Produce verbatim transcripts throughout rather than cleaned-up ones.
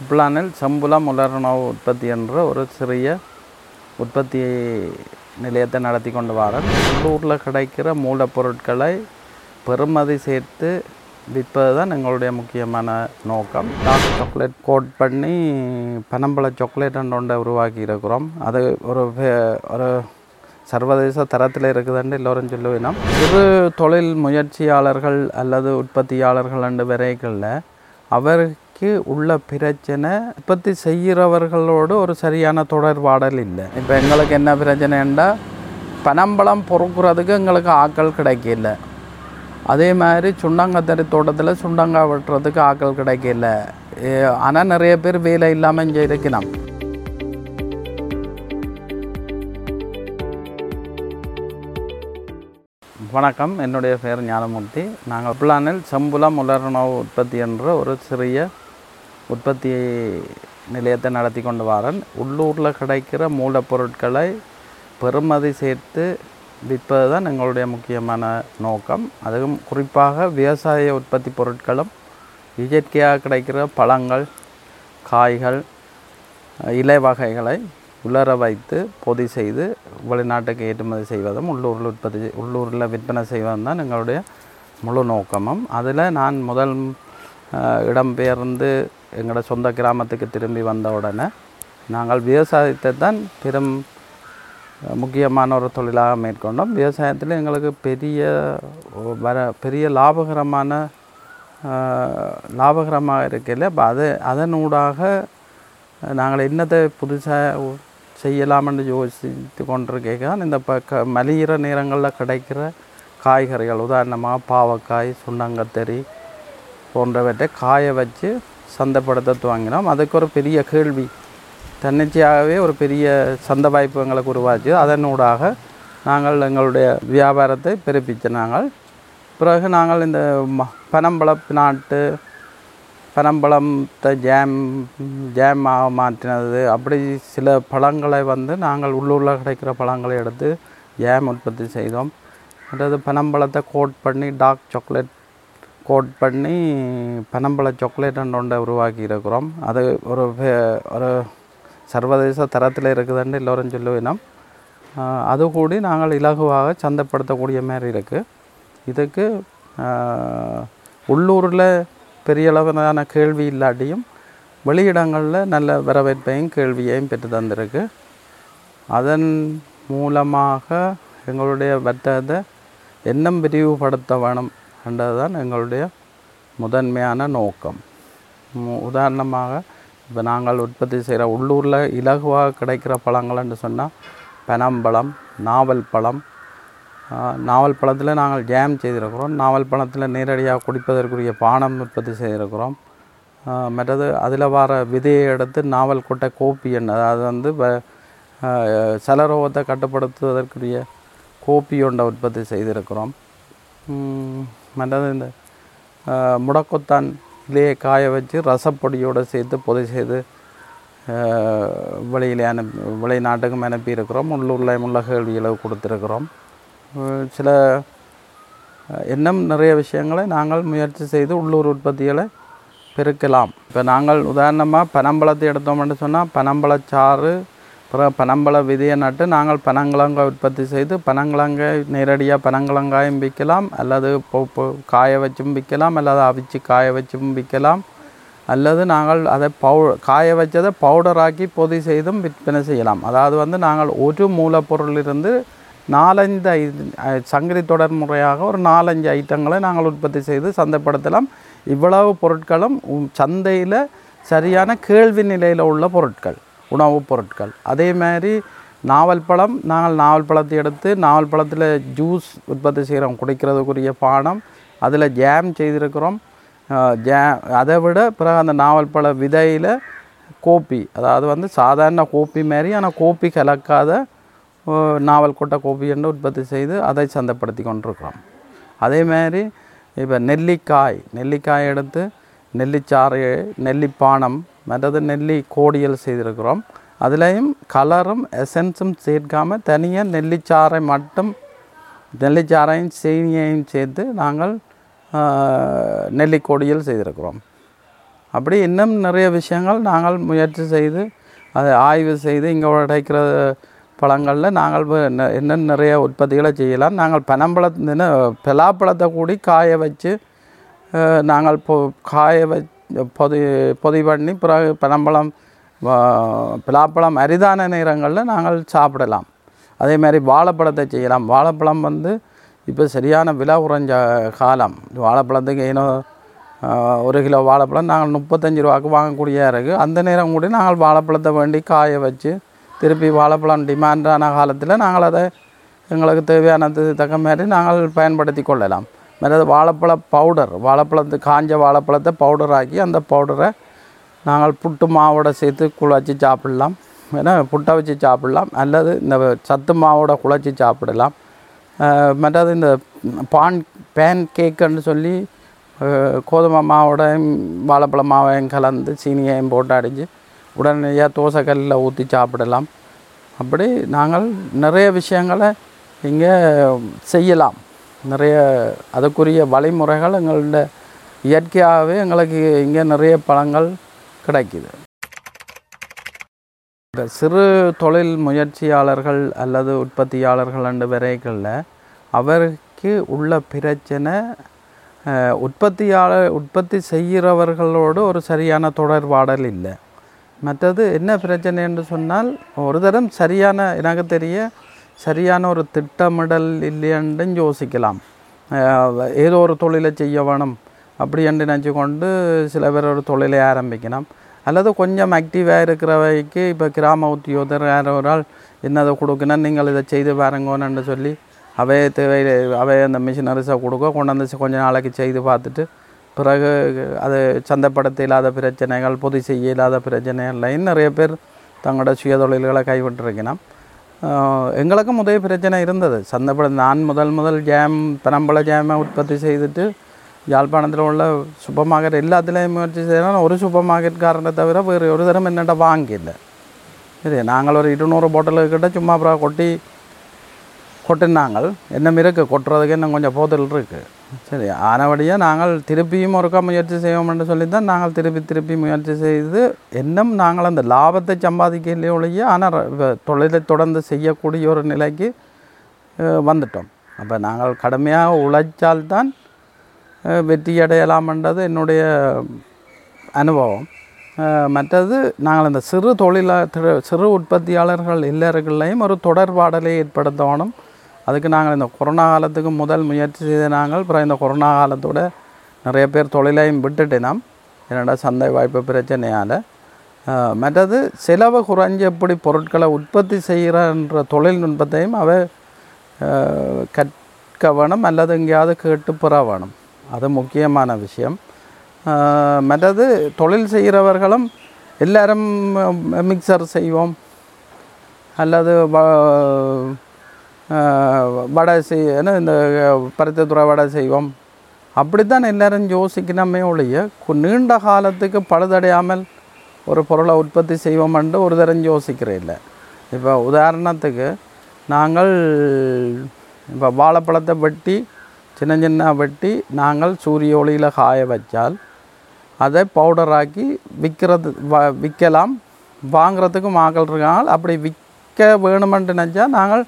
குப்ளானில் செம்புலம் உலர்ணவு உற்பத்தி என்ற ஒரு சிறிய உற்பத்தி நிலையத்தை நடத்தி கொண்டு வாரர். உள்ளூரில் கிடைக்கிற மூலப்பொருட்களை பெறுமதி சேர்த்து விற்பது தான் எங்களுடைய முக்கியமான நோக்கம். டார்க் சாக்லேட் கோட் பண்ணி பனம்பழ சாக்லேட் ஒன்றை உருவாக்கி இருக்கிறோம். அது ஒரு ஒரு சர்வதேச தரத்தில் இருக்குதுன்னு எல்லோரும் சொல்லுவினோம். சிறு தொழில் முயற்சியாளர்கள் அல்லது உற்பத்தியாளர்கள் என்ற வரைகளில் அவருக்கு உள்ள பிரச்சனை உற்பத்தி செய்கிறவர்களோடு ஒரு சரியான தொடர்பாடல் இல்லை. இப்போ எங்களுக்கு என்ன பிரச்சனைண்டா, பனம்பழம் பொறுக்கிறதுக்கு எங்களுக்கு ஆக்கள் கிடைக்கல. அதே மாதிரி சுண்டங்கத்தறி தோட்டத்தில் சுண்டங்காய் வெட்டுறதுக்கு ஆக்கள் கிடைக்கல. ஆனால் நிறைய பேர் வேலை இல்லாமல் இங்கே இருக்கணும். வணக்கம், என்னுடைய பேர் ஞானமூர்த்தி. நாங்கள் பிளானில் செம்புலம் உலர்ணவு உற்பத்தி என்ற ஒரு சிறிய உற்பத்தி நிலையத்தை நடத்தி கொண்டு வாரன். உள்ளூரில் கிடைக்கிற மூலப்பொருட்களை பெறுமதி சேர்த்து விற்பது தான் எங்களுடைய முக்கியமான நோக்கம். அதுவும் குறிப்பாக விவசாய உற்பத்தி பொருட்களும் இயற்கையாக கிடைக்கிற பழங்கள், காய்கள், இலை வகைகளை உலர வைத்து பொதி செய்து வெளிநாட்டுக்கு ஏற்றுமதி செய்வதும் உள்ளூரில் உற்பத்தி உள்ளூரில் விற்பனை செய்வதும் தான் எங்களுடைய முழு நோக்கமும். அதில் நான் முதல் இடம்பெயர்ந்து எங்களோட சொந்த கிராமத்துக்கு திரும்பி வந்த உடனே நாங்கள் விவசாயத்தை தான் பெரும் முக்கியமான ஒரு தொழிலாக மேற்கொண்டோம். விவசாயத்தில் எங்களுக்கு பெரிய வர பெரிய லாபகரமான லாபகரமாக இருக்கையில் இப்போ அது அதனூடாக நாங்கள் என்னத்தை புதுசாக செய்யலாம்னு யோசித்து கொண்டிருக்கேங்க. இந்த ப க மலிகிற நேரங்களில் கிடைக்கிற காய்கறிகள், உதாரணமாக பாவக்காய், சுண்ணங்கத்தறி போன்றவற்றை காய வச்சு சந்தைப்படுத்த துவங்கினோம். அதுக்கு ஒரு பெரிய கேள்வி தன்னிச்சையாகவே ஒரு பெரிய சந்தை வாய்ப்பு எங்களுக்கு உருவாச்சு. அதனூடாக நாங்கள் எங்களுடைய வியாபாரத்தை பெருப்பிச்சு நாங்கள் பிறகு நாங்கள் இந்த பனம்பழ நாட்டு பனம்பழத்தை ஜாம் ஜாமாக மாற்றினது. அப்படி சில பழங்களை வந்து நாங்கள் உள்ளூரில் கிடைக்கிற பழங்களை எடுத்து ஜாம் உற்பத்தி செய்தோம். அதாவது பனம்பழத்தை கோட் பண்ணி டார்க் சாக்லேட் கோட் பண்ணி பனம்பழ சாக்லேட் ஒன்றை உருவாக்கி இருக்கிறோம். அது ஒரு ஒரு சர்வதேச தரத்தில் இருக்குதுன்னு எல்லோரும் சொல்லுவினோம். அது கூடி நாங்கள் இலகுவாக சந்தைப்படுத்தக்கூடிய மாதிரி இருக்குது. இதுக்கு உள்ளூரில் பெரிய அளவிலான கேள்வி இல்லாட்டியும் வெளியிடங்களில் நல்ல வரவேற்பையும் கேள்வியையும் பெற்று தந்திருக்கு. அதன் மூலமாக எங்களுடைய வர்த்தகத்தை இன்னும் விரிவுபடுத்த வேணும் என்றதுதான் எங்களுடைய முதன்மையான நோக்கம். உதாரணமாக இப்போ நாங்கள் உற்பத்தி செய்கிற உள்ளூரில் இலகுவாக கிடைக்கிற பழங்கள்னு சொன்னால் பனம்பழம், நாவல் பழம். நாவல் பழத்தில் நாங்கள் ஜாம் செய்திருக்கிறோம். நாவல் பழத்தில் நேரடியாக குடிப்பதற்குரிய பானம் உற்பத்தி செய்திருக்கிறோம். மற்றது அதில் வர விதையை எடுத்து நாவல் கொட்டை கோப்பி எண்ணெய், அதாவது வந்து சலரோகத்தை கட்டுப்படுத்துவதற்குரிய கோப்பி ஒன்றை உற்பத்தி செய்திருக்கிறோம். மற்றது இந்த முடக்கொத்தான் இலையை காய வச்சு ரசப்பொடியோடு சேர்த்து பொதி செய்து வெளியிலே அனுப்பி வெளிநாட்டுக்கும் அனுப்பியிருக்கிறோம். உள்ளூரில் உள்ள கேள்விகளை கொடுத்துருக்கிறோம். சில இன்னும் நிறைய விஷயங்களை நாங்கள் முயற்சி செய்து உள்ளூர் உற்பத்திகளை பெருக்கலாம். இப்போ நாங்கள் உதாரணமாக பனம்பழத்தை எடுத்தோம்னு சொன்னால் பனம்பழச்சாறு, அப்புறம் பனம்பழ விதையை நட்டு நாங்கள் பனங்கிழங்காய் உற்பத்தி செய்து பனங்கிழங்காய் நேரடியாக பனங்கிழங்காயும் விற்கலாம், அல்லது காய வச்சும் விற்கலாம், அல்லது அவிச்சு காய வச்சும் விற்கலாம், அல்லது நாங்கள் அதை பவு காய வச்சதை பவுடராக்கி பொதி செய்தும் விற்பனை செய்யலாம். அதாவது வந்து நாங்கள் ஒரு மூலப்பொருளிலிருந்து நாலஞ்சு ஐ சங்கிலி தொடர் முறையாக ஒரு நாலஞ்சு ஐட்டங்களை நாங்கள் உற்பத்தி செய்து சந்தைப்படுத்தலாம். இவ்வளவு பொருட்களும் சந்தையில் சரியான கேள்வி நிலையில் உள்ள பொருட்கள், உணவுப் பொருட்கள். அதே மாதிரி நாவல் பழம், நாங்கள் நாவல் பழத்தை எடுத்து நாவல் பழத்தில் ஜூஸ் உற்பத்தி செய்கிறோம், குடிக்கிறதுக்குரிய பானம். அதில் ஜாம் செய்திருக்கிறோம். ஜா அதை விட பிறகு அந்த நாவல் பழ விதையில் கோப்பி, அதாவது வந்து சாதாரண கோப்பி மாதிரி, ஆனால் கோப்பி கலக்காத நாவல் கொட்டை கோப்பி என்று உற்பத்தி செய்து அதை சந்தைப்படுத்தி கொண்டிருக்கிறோம். அதேமாதிரி இப்போ நெல்லிக்காய் நெல்லிக்காய் எடுத்து நெல்லிச்சாறு, நெல்லிப்பானம், மற்றது நெல்லி கோடியல் செய்திருக்கிறோம். அதுலேயும் கலரும் எசன்ஸும் சேர்க்காமல் தனியாக நெல்லிச்சாறை மட்டும் நெல்லிச்சாறையும் சீனியையும் சேர்த்து நாங்கள் நெல்லிக்கோடியல் செய்திருக்கிறோம். அப்படி இன்னும் நிறைய விஷயங்கள் நாங்கள் முயற்சி செய்து அதை ஆய்வு செய்து இங்கே கிடைக்கிற பழங்களில் நாங்கள் இன்னும் நிறைய உற்பத்திகளை செய்யலாம். நாங்கள் பனம்பழத்தின பலாப்பழத்தை கூடி காய வச்சு நாங்கள் பொ காய வச்சு பொதி பொதி பண்ணி பிறகு பனம்பழம் பலாப்பழம் அரிதான நேரங்களில் நாங்கள் சாப்பிடலாம். அதே மாதிரி வாழைப்பழத்தை செய்யலாம். வாழைப்பழம் வந்து இப்போ சரியான விலை உறைஞ்ச காலம். வாழைப்பழத்துக்கு ஏனோ ஒரு கிலோ வாழைப்பழம் நாங்கள் முப்பத்தஞ்சு ரூபாய்க்கு வாங்கக்கூடிய இருக்குது. அந்த நேரம் கூட நாங்கள் வாழைப்பழத்தை வேண்டி காய வச்சு திருப்பி வாழைப்பழம் டிமாண்டான காலத்தில் நாங்கள் அதை எங்களுக்கு தேவையானது தக்க மாதிரி நாங்கள் பயன்படுத்தி கொள்ளலாம். மற்றது வாழைப்பழ பவுடர், வாழைப்பழத்து காஞ்ச வாழைப்பழத்தை பவுடராக்கி அந்த பவுடரை நாங்கள் புட்டு மாவோட சேர்த்து குழச்சி சாப்பிடலாம். ஏன்னா புட்டை வச்சு சாப்பிடலாம், அல்லது இந்த சத்து மாவோட குழச்சி சாப்பிடலாம். மற்றது இந்த பான் பேன் கேக்குன்னு சொல்லி கோதுமை மாவோடையும் வாழைப்பழ மாவையும் கலந்து சீனியையும் போட்டு அடித்து உடனடியாக தோசைக்கல்லில் ஊற்றி சாப்பிடலாம். அப்படி நாங்கள் நிறைய விஷயங்களை இங்கே செய்யலாம். நிறைய அதுக்குரிய வழிமுறைகள் எங்களோட இயற்கையாகவே எங்களுக்கு இங்கே நிறைய பழங்கள் கிடைக்கிது. சிறு தொழில் முயற்சியாளர்கள் அல்லது உற்பத்தியாளர்கள் என்ற வரைகளில் அவருக்கு உள்ள பிரச்சனை உற்பத்தியாளர் உற்பத்தி செய்கிறவர்களோடு ஒரு சரியான தொடர்பாடல் இல்லை. மற்றது என்ன பிரச்சனை என்று சொன்னால், ஒரு தரம் சரியான எனக்கு தெரிய சரியான ஒரு திட்டமிடல் இல்லையென்று யோசிக்கலாம். ஏதோ ஒரு தொழிலை செய்ய வேணும் அப்படி என்று நினச்சி கொண்டு சில பேர் ஒரு தொழிலை ஆரம்பிக்கலாம். அல்லது கொஞ்சம் ஆக்டிவாக இருக்கிறவைக்கு இப்போ கிராம உத்தியோகர் ஒரு ஆள் என்னதை கொடுக்கணும், நீங்கள் இதை செய்து பாருங்கன்னு சொல்லி அவைய தேவை அவைய அந்த மிஷினரிஸை கொடுக்க கொண்டாந்து கொஞ்சம் நாளைக்கு செய்து பார்த்துட்டு பிறகு அது சந்தப்படுத்த இல்லாத பிரச்சனைகள், பொது செய்ய இல்லாத பிரச்சனைகள்லையும் நிறைய பேர் தங்களோட சுய தொழில்களை கைவிட்டுருக்கணும். எங்களுக்கும் முதல் பிரச்சனை இருந்தது. சந்தப்பட நான் முதல் முதல் ஜாம் பனம்பழ ஜாமை உற்பத்தி செய்துட்டு யாழ்ப்பாணத்தில் உள்ள சூப்பர் மார்க்கெட் எல்லாத்துலேயும் முயற்சி செய்யலாம். ஒரு சூப்பர் மார்க்கெட்காரனை தவிர வேறு ஒரு தரம் என்னட்ட வாங்கில்லை. சரி, நாங்கள் ஒரு இருநூறு பாட்டில்கிட்ட சும்மா அப்புறம் கொட்டி கொட்டினாங்க. இன்னும் இருக்குது கொட்டுறதுக்கு, இன்னும் கொஞ்சம் போதல் இருக்குது. சரி, ஆனபடியாக நாங்கள் திருப்பியும் ஒருக்கா முயற்சி செய்வோம்னு சொல்லி தான் நாங்கள் திருப்பி திருப்பி முயற்சி செய்து இன்னும் நாங்கள் அந்த லாபத்தை சம்பாதிக்கலையே ஒழிய ஆனால் தொழிலை தொடர்ந்து செய்யக்கூடிய ஒரு நிலைக்கு வந்துட்டோம். அப்போ நாங்கள் கடுமையாக உழைச்சால்தான் வெற்றி அடையலாம்ன்றது என்னுடைய அனுபவம். மற்றது நாங்கள் அந்த சிறு தொழிலா சிறு உற்பத்தியாளர்கள் எல்லாருக்குள்ளையும் ஒரு தொடர்பாடலை ஏற்படுத்தணும். அதுக்கு நாங்கள் இந்த கொரோனா காலத்துக்கு முதல் முயற்சி செய்த நாங்கள் அப்புறம் இந்த கொரோனா காலத்தோட நிறைய பேர் தொழிலையும் விட்டுட்டினோம். என்னடா சந்தை வாய்ப்பு பிரச்சனையால். மற்றது செலவு குறைஞ்சி எப்படி பொருட்களை உற்பத்தி செய்கிறன்ற தொழில்நுட்பத்தையும் அவை கற்க வேணும், அல்லது எங்கேயாவது கேட்டு பெற வேணும். அது முக்கியமான விஷயம். மற்றது தொழில் செய்கிறவர்களும் எல்லோரும் மிக்சர் செய்வோம், அல்லது வடை செய்ய இந்த பருத்தித்துறை வடை செய்வோம் அப்படித்தான் எல்லோரும் யோசிக்கணுமே ஒழிய நீண்ட காலத்துக்கு பழுதடையாமல் ஒரு பொருளை உற்பத்தி செய்வோம்ன்ட்டு ஒரு தரம் யோசிக்கிறேன் இல்லை. இப்போ உதாரணத்துக்கு நாங்கள் இப்போ வாழைப்பழத்தை வெட்டி சின்ன சின்ன வெட்டி நாங்கள் சூரிய ஒளியில் காய வச்சால் அதை பவுடராக்கி விற்கிறது வ விற்கலாம். வாங்கிறதுக்கு மாக்கள் இருக்காங்க. அப்படி விற்க வேணுமென்ட்டு நினச்சா நாங்கள்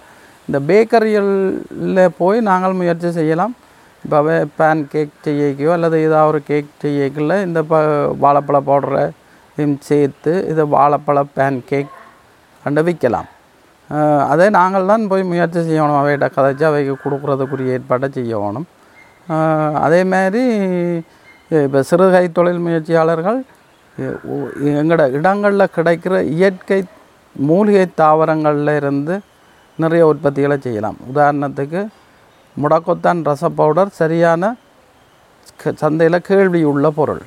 இந்த பேக்கரியில் போய் நாங்கள் முயற்சி செய்யலாம். இப்போ பேன் கேக் செய்யக்கையோ அல்லது ஏதாவது ஒரு கேக் செய்யக்குள்ள இந்த ப வாழைப்பழ பவுடரையும் சேர்த்து இதை வாழைப்பழ பேன் கேக் கண்டு விற்கலாம். அதை நாங்கள் தான் போய் முயற்சி செய்யணும். அவைகிட்ட கதைச்சி அவைக்கு கொடுக்குறதுக்குரிய ஏற்பாட்டை செய்யணும். அதேமாரி இப்போ சிறுகை தொழில் முயற்சியாளர்கள் எங்களோட இடங்களில் கிடைக்கிற இயற்கை மூலிகை தாவரங்களில் இருந்து நிறைய உற்பத்திகளை செய்யலாம். உதாரணத்துக்கு முடக்கொத்தான் ரச பவுடர் சரியான சந்தையில் கேள்வி உள்ள பொருள்.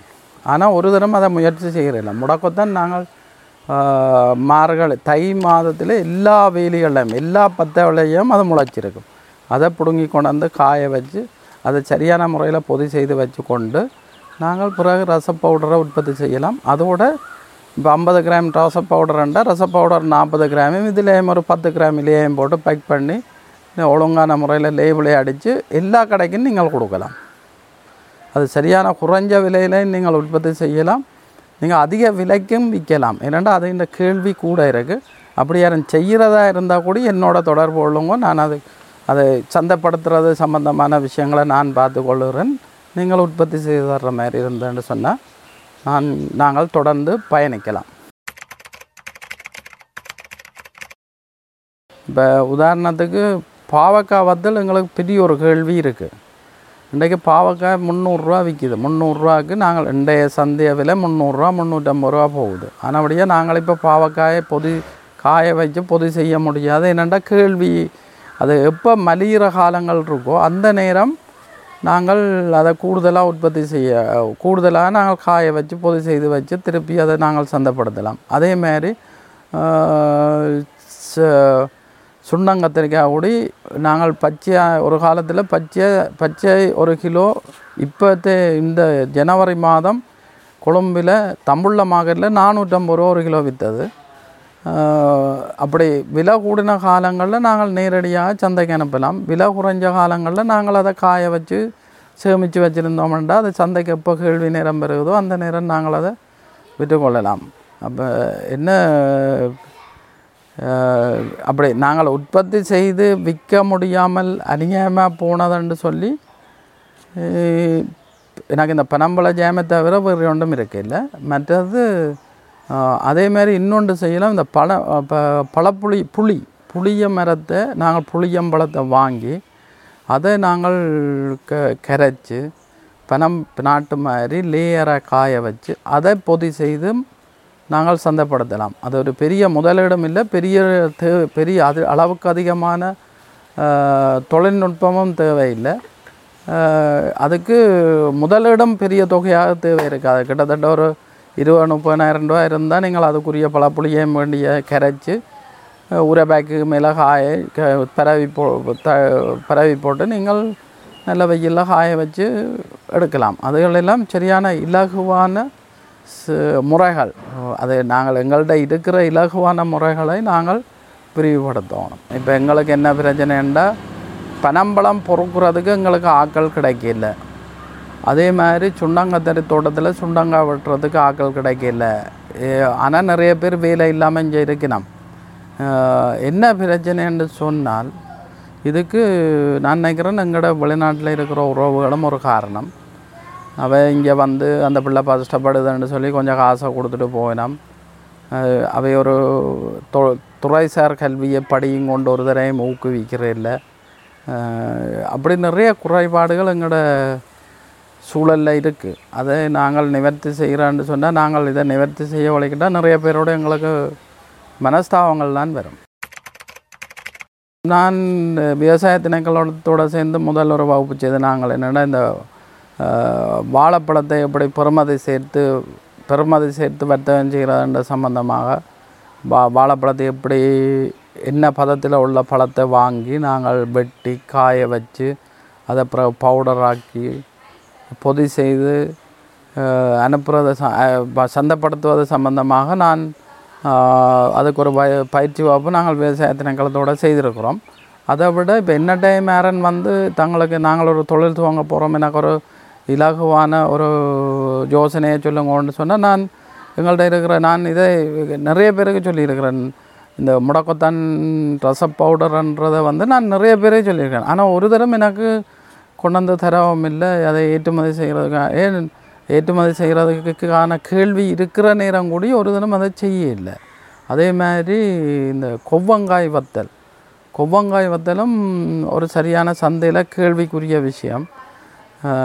ஆனால் ஒரு தரம் அதை முயற்சி செய்கிறதில்லை. முடக்கொத்தான் நாங்கள் மார்கழி தை மாதத்தில் எல்லா வேலிகளையும் எல்லா பத்தவளையும் அது முளைச்சிருக்கும். அதை பிடுங்கி கொண்டாந்து காய வச்சு அதை சரியான முறையில் பொதி செய்து வச்சு கொண்டு நாங்கள் பிறகு ரச பவுடரை உற்பத்தி செய்யலாம். அதோட இப்போ ஐம்பது கிராம் ரச பவுடர்ன்றால் ரச பவுடர் நாற்பது கிராமையும் இதுலேயும் ஒரு பத்து கிராம் இலையும் போட்டு பேக் பண்ணி ஒழுங்கான முறையில் லேபிளே அடித்து எல்லா கடைக்கும் நீங்கள் கொடுக்கலாம். அது சரியான குறைஞ்ச விலையிலையும் நீங்கள் உற்பத்தி செய்யலாம். நீங்கள் அதிக விலைக்கும் விற்கலாம். ஏன்னா அது இந்த கேள்வி கூட இருக்குது. அப்படி யாரும் செய்கிறதா இருந்தால் கூட என்னோட தொடர்பு கொள்ளுங்க. நான் அது அதை சந்தைப்படுத்துறது சம்பந்தமான விஷயங்களை நான் பார்த்து கொள்கிறேன். நீங்கள் உற்பத்தி செய்து தர்ற மாதிரி இருந்தேன்னு சொன்னால் நான் நாங்கள் தொடர்ந்து பயணிக்கலாம். இப்போ உதாரணத்துக்கு பாவக்காய் வத்தல் எங்களுக்கு பெரிய ஒரு கேள்வி இருக்குது. இன்றைக்கு பாவக்காய் முந்நூறுரூவா விற்கிது. முந்நூறுரூவாக்கு நாங்கள் இன்றைய சந்தைய விலை முந்நூறுரூவா முந்நூற்றம்பது ரூபா போகுது. ஆனபடியாக நாங்கள் இப்போ பாவக்காயை பொது காய வச்சு பொது செய்ய முடியாது. என்னென்னா கேள்வி அது எப்போ மலிகிற காலங்கள் இருக்கோ அந்த நேரம் நாங்கள் அதை கூடுதலாக உற்பத்தி செய்ய கூடுதலாக நாங்கள் காய வச்சு பொது செய்து வச்சு திருப்பி அதை நாங்கள் சந்தைப்படுத்தலாம். அதேமாதிரி சுண்டங்கத்திரிக்காய் கூடி நாங்கள் பச்சையாக ஒரு காலத்தில் பச்சை பச்சை ஒரு கிலோ இப்போத்தே இந்த ஜனவரி மாதம் கொழும்பில் தம்புள்ள மார்க்கெட்டில் நானூற்றம்பது ரூபா ஒரு கிலோ விற்றது. அப்படி விலை கூடின காலங்களில் நாங்கள் நேரடியாக சந்தைக்கு அனுப்பலாம். விலை குறைஞ்ச காலங்களில் நாங்கள் அதை காய வச்சு சேமித்து வச்சுருந்தோம்னா அது சந்தைக்கு எப்போ கேள்வி நேரம் பெறுகிறதோ அந்த நேரம் நாங்கள் அதை விற்றுக்கொள்ளலாம். அப்போ என்ன அப்படி நாங்கள் உற்பத்தி செய்து விற்க முடியாமல் அநியாயமாக போனதுன்னு சொல்லி எனக்கு இந்த பனம்பழ ஜாமை தவிர வேறு ஒன்றும் இருக்கில்லை. மற்றது அதேமாரி இன்னொன்று செய்யலாம். இந்த பழ பழப்புளி புளி புளிய மரத்தை நாங்கள் புளியம்பழத்தை வாங்கி அதை நாங்கள் க கரைச்சி பனம் நாட்டு மாதிரி லேயரை காய வச்சு அதை பொதி செய்து நாங்கள் சந்தைப்படுத்தலாம். அது ஒரு பெரிய முதலிடம் இல்லை, பெரிய தே பெரிய அது அளவுக்கு அதிகமான தொழில்நுட்பமும் தேவையில்லை. அதுக்கு முதலிடம் பெரிய தொகையாக தேவை இருக்காது. கிட்டத்தட்ட ஒரு இருபது முப்பதாயிரம் ரூபா இருந்தால் நீங்கள் அதுக்குரிய பழப்புளியும் வேண்டிய கரைச்சி உரை பேக்கு மேலே காய பரவி போ த பரவி போட்டு நீங்கள் நல்ல வெயிலில் காய வச்சு எடுக்கலாம். அதுகளெல்லாம் சரியான இலகுவான முறைகள் அது நாங்கள் எங்கள்கிட்ட இருக்கிற இலகுவான முறைகளை நாங்கள் விரிவுபடுத்தணும். இப்போ எங்களுக்கு என்ன பிரச்சனைன்னா பனம்பழம் பொறுக்கிறதுக்கு எங்களுக்கு ஆட்கள் கிடைக்கல. அதே மாதிரி சுண்டங்கத்தறி தோட்டத்தில் சுண்டங்காய் வெட்டுறதுக்கு ஆட்கள் கிடைக்கல. ஆனால் நிறைய பேர் வேலை இல்லாமல் இங்கே இருக்கணும். என்ன பிரச்சனைன்னு சொன்னால் இதுக்கு நான் நினைக்கிறேன் எங்களோட வெளிநாட்டில் இருக்கிற உறவுகளும் ஒரு காரணம். அவன் இங்கே வந்து அந்த பிள்ளை கஷ்டப்படுதுன்னு சொல்லி கொஞ்சம் காசை கொடுத்துட்டு போயினோம். அவை ஒரு தொ துறைசார் கல்வியை படியும் கொண்டு ஒரு தரையும் ஊக்குவிக்கிற இல்லை. அப்படி நிறைய குறைபாடுகள் எங்களோட சூழலில் இருக்குது. அதை நாங்கள் நிவர்த்தி செய்கிறோன்னு சொன்னால் நாங்கள் இதை நிவர்த்தி செய்ய உழைக்கிட்டால் நிறைய பேரோட எங்களுக்கு மனஸ்தாபங்கள் தான் வரும். நான் விவசாய திணைக்களத்தோடு சேர்ந்து முதல் ஒரு வகுப்பு செய்து நாங்கள் என்னென்னா இந்த வாழைப்பழத்தை எப்படி பெறுமதி சேர்த்து பெறுமதி சேர்த்து வர்த்தகம் செய்கிறதுன்ற சம்பந்தமாக வா வாழைப்பழத்தை எப்படி என்ன பதத்தில் உள்ள பழத்தை வாங்கி நாங்கள் வெட்டி காய வச்சு அதை அப்புறம் பவுடராக்கி பொதி செய்து அனுப்புறது ச சந்தைப்படுத்துவது சம்பந்தமாக நான் அதுக்கு ஒரு பய பயிற்சி வகுப்பு நாங்கள் விவசாய திணைக்களத்தோடு செய்திருக்கிறோம். அதை விட இப்போ என்ன டைம் யாரன் வந்து தங்களுக்கு நாங்கள் ஒரு தொழில் துவங்க போகிறோம் எனக்கு ஒரு இலகுவான ஒரு யோசனையை சொல்லுங்கன்னு சொன்னால் நான் எங்கள்கிட்ட இருக்கிற நான் இதை நிறைய பேருக்கு சொல்லியிருக்கிறேன். இந்த முடக்கத்தான் ரச பவுடர்ன்றதை வந்து நான் நிறைய பேரே சொல்லியிருக்கேன். ஆனால் ஒரு தரம் எனக்கு கொண்டாந்து தரவும் இல்லை. அதை ஏற்றுமதி செய்கிறதுக்கு ஏன் ஏற்றுமதி செய்கிறதுக்கான கேள்வி இருக்கிற நேரம் கூடி ஒரு தினம் அதை செய்ய இல்லை. அதே மாதிரி இந்த கொவ்வங்காய் வத்தல் கொவ்வங்காய் வத்தலும் ஒரு சரியான சந்தையில் கேள்விக்குரிய விஷயம்.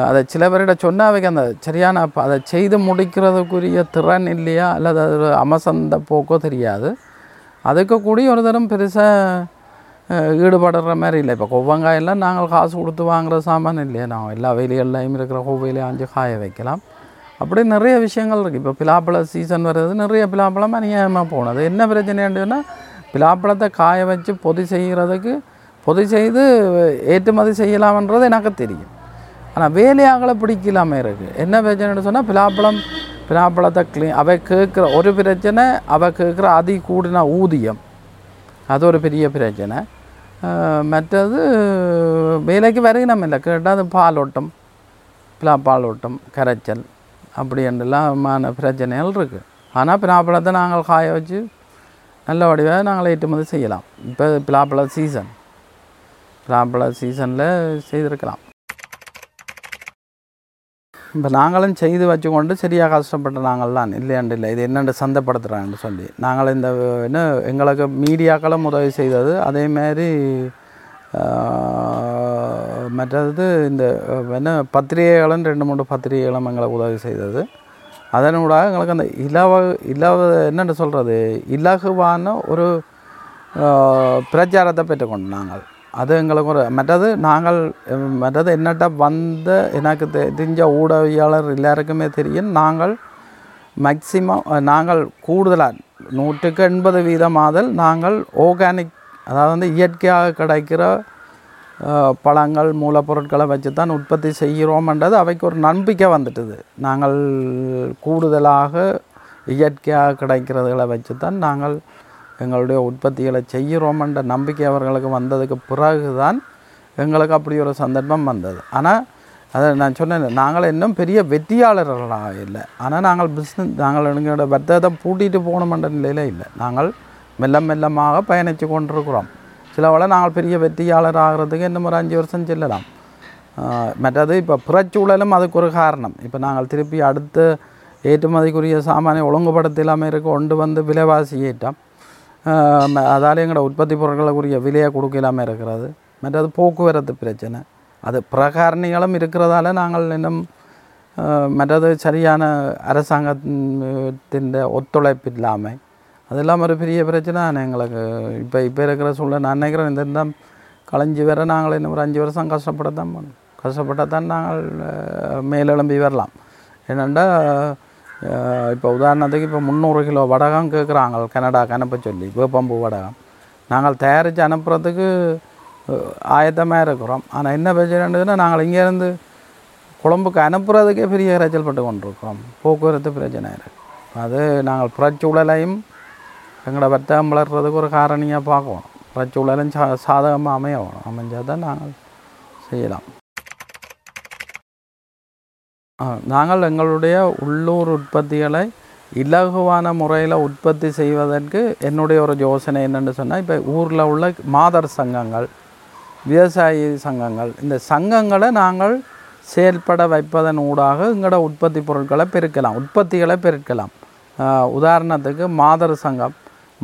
அதை சில பேரிட சொன்னாவைக்கு அந்த சரியான அதை செய்து முடிக்கிறதுக்குரிய திறன் இல்லையா அல்லது அது அமசந்த போக்கோ தெரியாது. அதுக்கு கூடி ஒரு தரம் பெருசாக ஈடுபடுற மாதிரி இல்லை. இப்போ கொவ்வங்காயெல்லாம் நாங்கள் காசு கொடுத்து வாங்குகிற சாமான் இல்லையா. நான் எல்லா வேலைகள்லையும் இருக்கிற கொவ்வையிலே ஆஞ்சு காய வைக்கலாம். அப்படி நிறைய விஷயங்கள் இருக்குது. இப்போ பிலாப்பழ சீசன் வர்றது நிறைய பிலாப்பழம் அநியாயமாக போனது. என்ன பிரச்சனைன்னா பிலாப்பழத்தை காய வச்சு பொதி செய்கிறதுக்கு பொதி செய்து ஏற்றுமதி செய்யலாம்ன்றது எனக்கு தெரியும். ஆனால் வேலையாகலை பிடிக்கலாமல் இருக்குது. என்ன பிரச்சனைன்னு சொன்னால் பிலாப்பழம் பிலாப்பழத்தை க்ளீ அவை கேட்குற ஒரு பிரச்சனை அவை கேட்குற அதி கூடின ஊதியம் அது ஒரு பெரிய பிரச்சனை. மற்றது வேலைக்கு வரைக்கும் நம்ம இல்லை கேட்டால் அது பாலோட்டம் பிலா பாலோட்டம் கரைச்சல் அப்படின்றலாமான பிரச்சனைகள் இருக்குது. ஆனால் பிளாப்பழத்தை நாங்கள் காய வச்சு நல்ல வடிவாக நாங்கள் ஏற்றுமதி செய்யலாம். இப்போ பிளாப்பழ சீசன் பிளாப்பழ சீசனில் செய்திருக்கலாம். இப்போ நாங்களும் செய்து வச்சு கொண்டு சரியாக கஷ்டப்பட்ட நாங்கள் தான் இல்லையாண்டு இல்லை, இது என்னென்று சந்தப்படுத்துகிறாங்கன்னு சொல்லி நாங்கள் இந்த என்ன எங்களுக்கு மீடியாக்களும் உதவி செய்தது. அதேமாரி மற்றது இந்த என்ன பத்திரிகைகளும் ரெண்டு மூணு பத்திரிகைகளும் எங்களுக்கு உதவி செய்தது. அதனூடாக எங்களுக்கு அந்த இலவ இலவ என்னென்று சொல்கிறது இலகுவான ஒரு பிரச்சாரத்தை பெற்றுக்கொண்டு நாங்கள் அது எங்களுக்கு ஒரு மற்றது நாங்கள் மற்றது என்னட்ட வந்த எனக்கு தெரிஞ்ச ஊடகவியாளர் எல்லாருக்குமே தெரியும். நாங்கள் மேக்சிமம் நாங்கள் கூடுதலாக நூற்றுக்கு எண்பது வீதமாதல் நாங்கள் ஆர்கானிக், அதாவது வந்து இயற்கையாக கிடைக்கிற பழங்கள் மூலப்பொருட்களை வச்சு தான் உற்பத்தி செய்கிறோம்ன்றது அவைக்கு ஒரு நம்பிக்கை வந்துட்டுது. நாங்கள் கூடுதலாக இயற்கையாக கிடைக்கிறதுகளை வச்சு தான் நாங்கள் எங்களுடைய உற்பத்திகளை செய்கிறோம்ன்ற நம்பிக்கை அவர்களுக்கு வந்ததுக்கு பிறகு தான் எங்களுக்கு அப்படி ஒரு சந்தர்ப்பம் வந்தது. ஆனால் அதை நான் சொன்னேன், நாங்கள் இன்னும் பெரிய வெற்றியாளர்களாக இல்லை. ஆனால் நாங்கள் பிஸ்னஸ் நாங்கள் எங்களோட வர்த்தகத்தை பூட்டிகிட்டு போகணுமென்ற நிலையில் இல்லை. நாங்கள் மெல்ல மெல்லமாக பயணித்து கொண்டிருக்கிறோம். சிலவளை நாங்கள் பெரிய வெற்றியாளர் ஆகிறதுக்கு இன்னும் ஒரு அஞ்சு வருஷம் செல்லலாம். மற்றது இப்போ புறச்சூழலும் அதுக்கு ஒரு காரணம். இப்போ நாங்கள் திருப்பி அடுத்து ஏற்றுமதிக்குரிய சாமானை ஒழுங்குபடுத்த இல்லாமல் இருக்க கொண்டு வந்து விலைவாசி ஏற்றம், அதால் எங்களோட உற்பத்தி பொருட்களுக்குரிய விலையை கொடுக்க இல்லாமல் இருக்கிறது. மற்றது போக்குவரத்து பிரச்சனை, அது பிரகாரணிகளும் இருக்கிறதால நாங்கள் இன்னும் மற்றது சரியான அரசாங்கத்தின் ஒத்துழைப்பு இல்லாமை அதெல்லாம் ஒரு பெரிய பிரச்சனை எங்களுக்கு இப்போ இப்போ இருக்கிற சூழ்நிலை. நான் நினைக்கிறேன் இந்த இருந்தால் கலைஞ்சி வர நாங்கள் இன்னும் ஒரு அஞ்சு வருஷம் கஷ்டப்படத்தான் போகணும். கஷ்டப்பட்டால்தான் நாங்கள் மேலெழும்பி வரலாம். என்னென்னா இப்போ உதாரணத்துக்கு இப்போ முந்நூறு கிலோ வடகம் கேட்குறாங்க கனடாவுக்கு அனுப்ப சொல்லி, வேப்பம்பு வடகம் நாங்கள் தயாரித்து அனுப்புகிறதுக்கு ஆயத்தமாக இருக்கிறோம். ஆனால் என்ன பிரச்சனைன்றதுன்னா நாங்கள் இங்கேருந்து கொழம்புக்கு அனுப்புகிறதுக்கே பெரிய இறைச்சல் பட்டு கொண்டிருக்கிறோம். போக்குவரத்து பிரச்சனை இருக்குது. அது நாங்கள் புறச்சூழலையும் எங்களோட வர்த்தகம் வளர்கிறதுக்கு ஒரு காரணியாக பார்க்கணும். புறச்சூழலும் சா சாதகமாக அமையணும். அமைஞ்சால் தான் நாங்கள் செய்யலாம். நாங்கள் எங்களுடைய உள்ளூர் உற்பத்திகளை இலகுவான முறையில் உற்பத்தி செய்வதற்கு என்னுடைய ஒரு யோசனை என்னென்னு சொன்னால், இப்போ ஊரில் உள்ள மாதர் சங்கங்கள், விவசாயி சங்கங்கள், இந்த சங்கங்களை நாங்கள் செயல்பட வைப்பதன் ஊடாக எங்களோட உற்பத்தி பொருட்களை பெருக்கலாம், உற்பத்திகளை பெருக்கலாம். உதாரணத்துக்கு மாதர் சங்கம்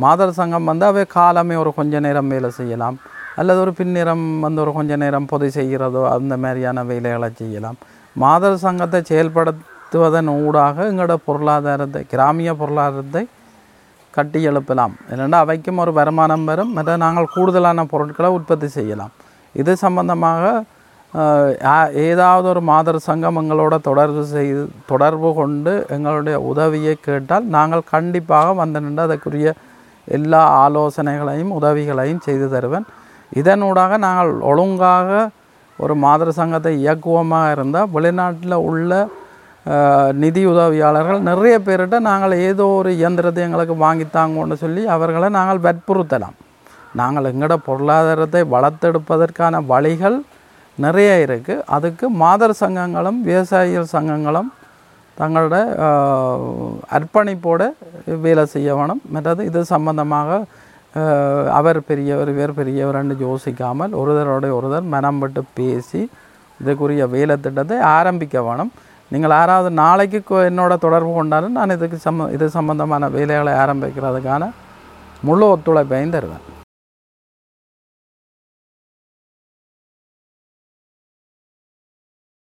மாதர் சங்கம் வந்து அவை காலமே ஒரு கொஞ்ச நேரம் வேலை செய்யலாம், அல்லது ஒரு பின்னிறம் வந்து ஒரு கொஞ்ச நேரம் பொதை செய்கிறதோ அந்த மாதிரியான வேலைகளை செய்யலாம். மாதர் சங்கத்தை செயல்படுத்துவதன் ஊடாக எங்களோட பொருளாதாரத்தை, கிராமிய பொருளாதாரத்தை கட்டி எழுப்பலாம். இல்லைன்னா அவைக்கும் ஒரு வருமானம் வரும். மற்ற நாங்கள் கூடுதலான பொருட்களை உற்பத்தி செய்யலாம். இது சம்பந்தமாக ஏதாவது ஒரு மாதர் சங்கம் எங்களோட தொடர்பு செய்து தொடர்பு கொண்டு எங்களுடைய உதவியை கேட்டால் நாங்கள் கண்டிப்பாக வந்து நின்று அதற்குரிய எல்லா ஆலோசனைகளையும் உதவிகளையும் செய்து தருவேன். இதனூடாக நாங்கள் ஒழுங்காக ஒரு மாதர் சங்கத்தை இயக்குவமாக இருந்தால் வெளிநாட்டில் உள்ள நிதி உதவியாளர்கள் நிறைய பேர்கிட்ட நாங்கள் ஏதோ ஒரு இயந்திரத்தை எங்களுக்கு வாங்கித்தாங்கன்னு சொல்லி அவர்களை நாங்கள் வற்புறுத்தலாம். நாங்கள் எங்களோட பொருளாதாரத்தை வளர்த்தெடுப்பதற்கான வழிகள் நிறைய இருக்குது. அதுக்கு மாதர் சங்கங்களும் விவசாயிகள் சங்கங்களும் தங்களோட அர்ப்பணிப்போடு வேலை செய்ய வேணும். மற்றது இது சம்பந்தமாக அவர் பெரியவர் இவர் பெரியவர்னு யோசிக்காமல் ஒருதரோடைய ஒருதர் மனம் விட்டு பேசி இதுக்குரிய வேலை திட்டத்தை ஆரம்பிக்க வேணும். நீங்கள் யாராவது நாளைக்கு என்னோட தொடர்பு கொண்டாலும் நான் இதுக்கு சம்ம இது சம்பந்தமான வேலைகளை ஆரம்பிக்கிறதுக்கான முழு ஒத்துழைப்பையும் தருவேன்.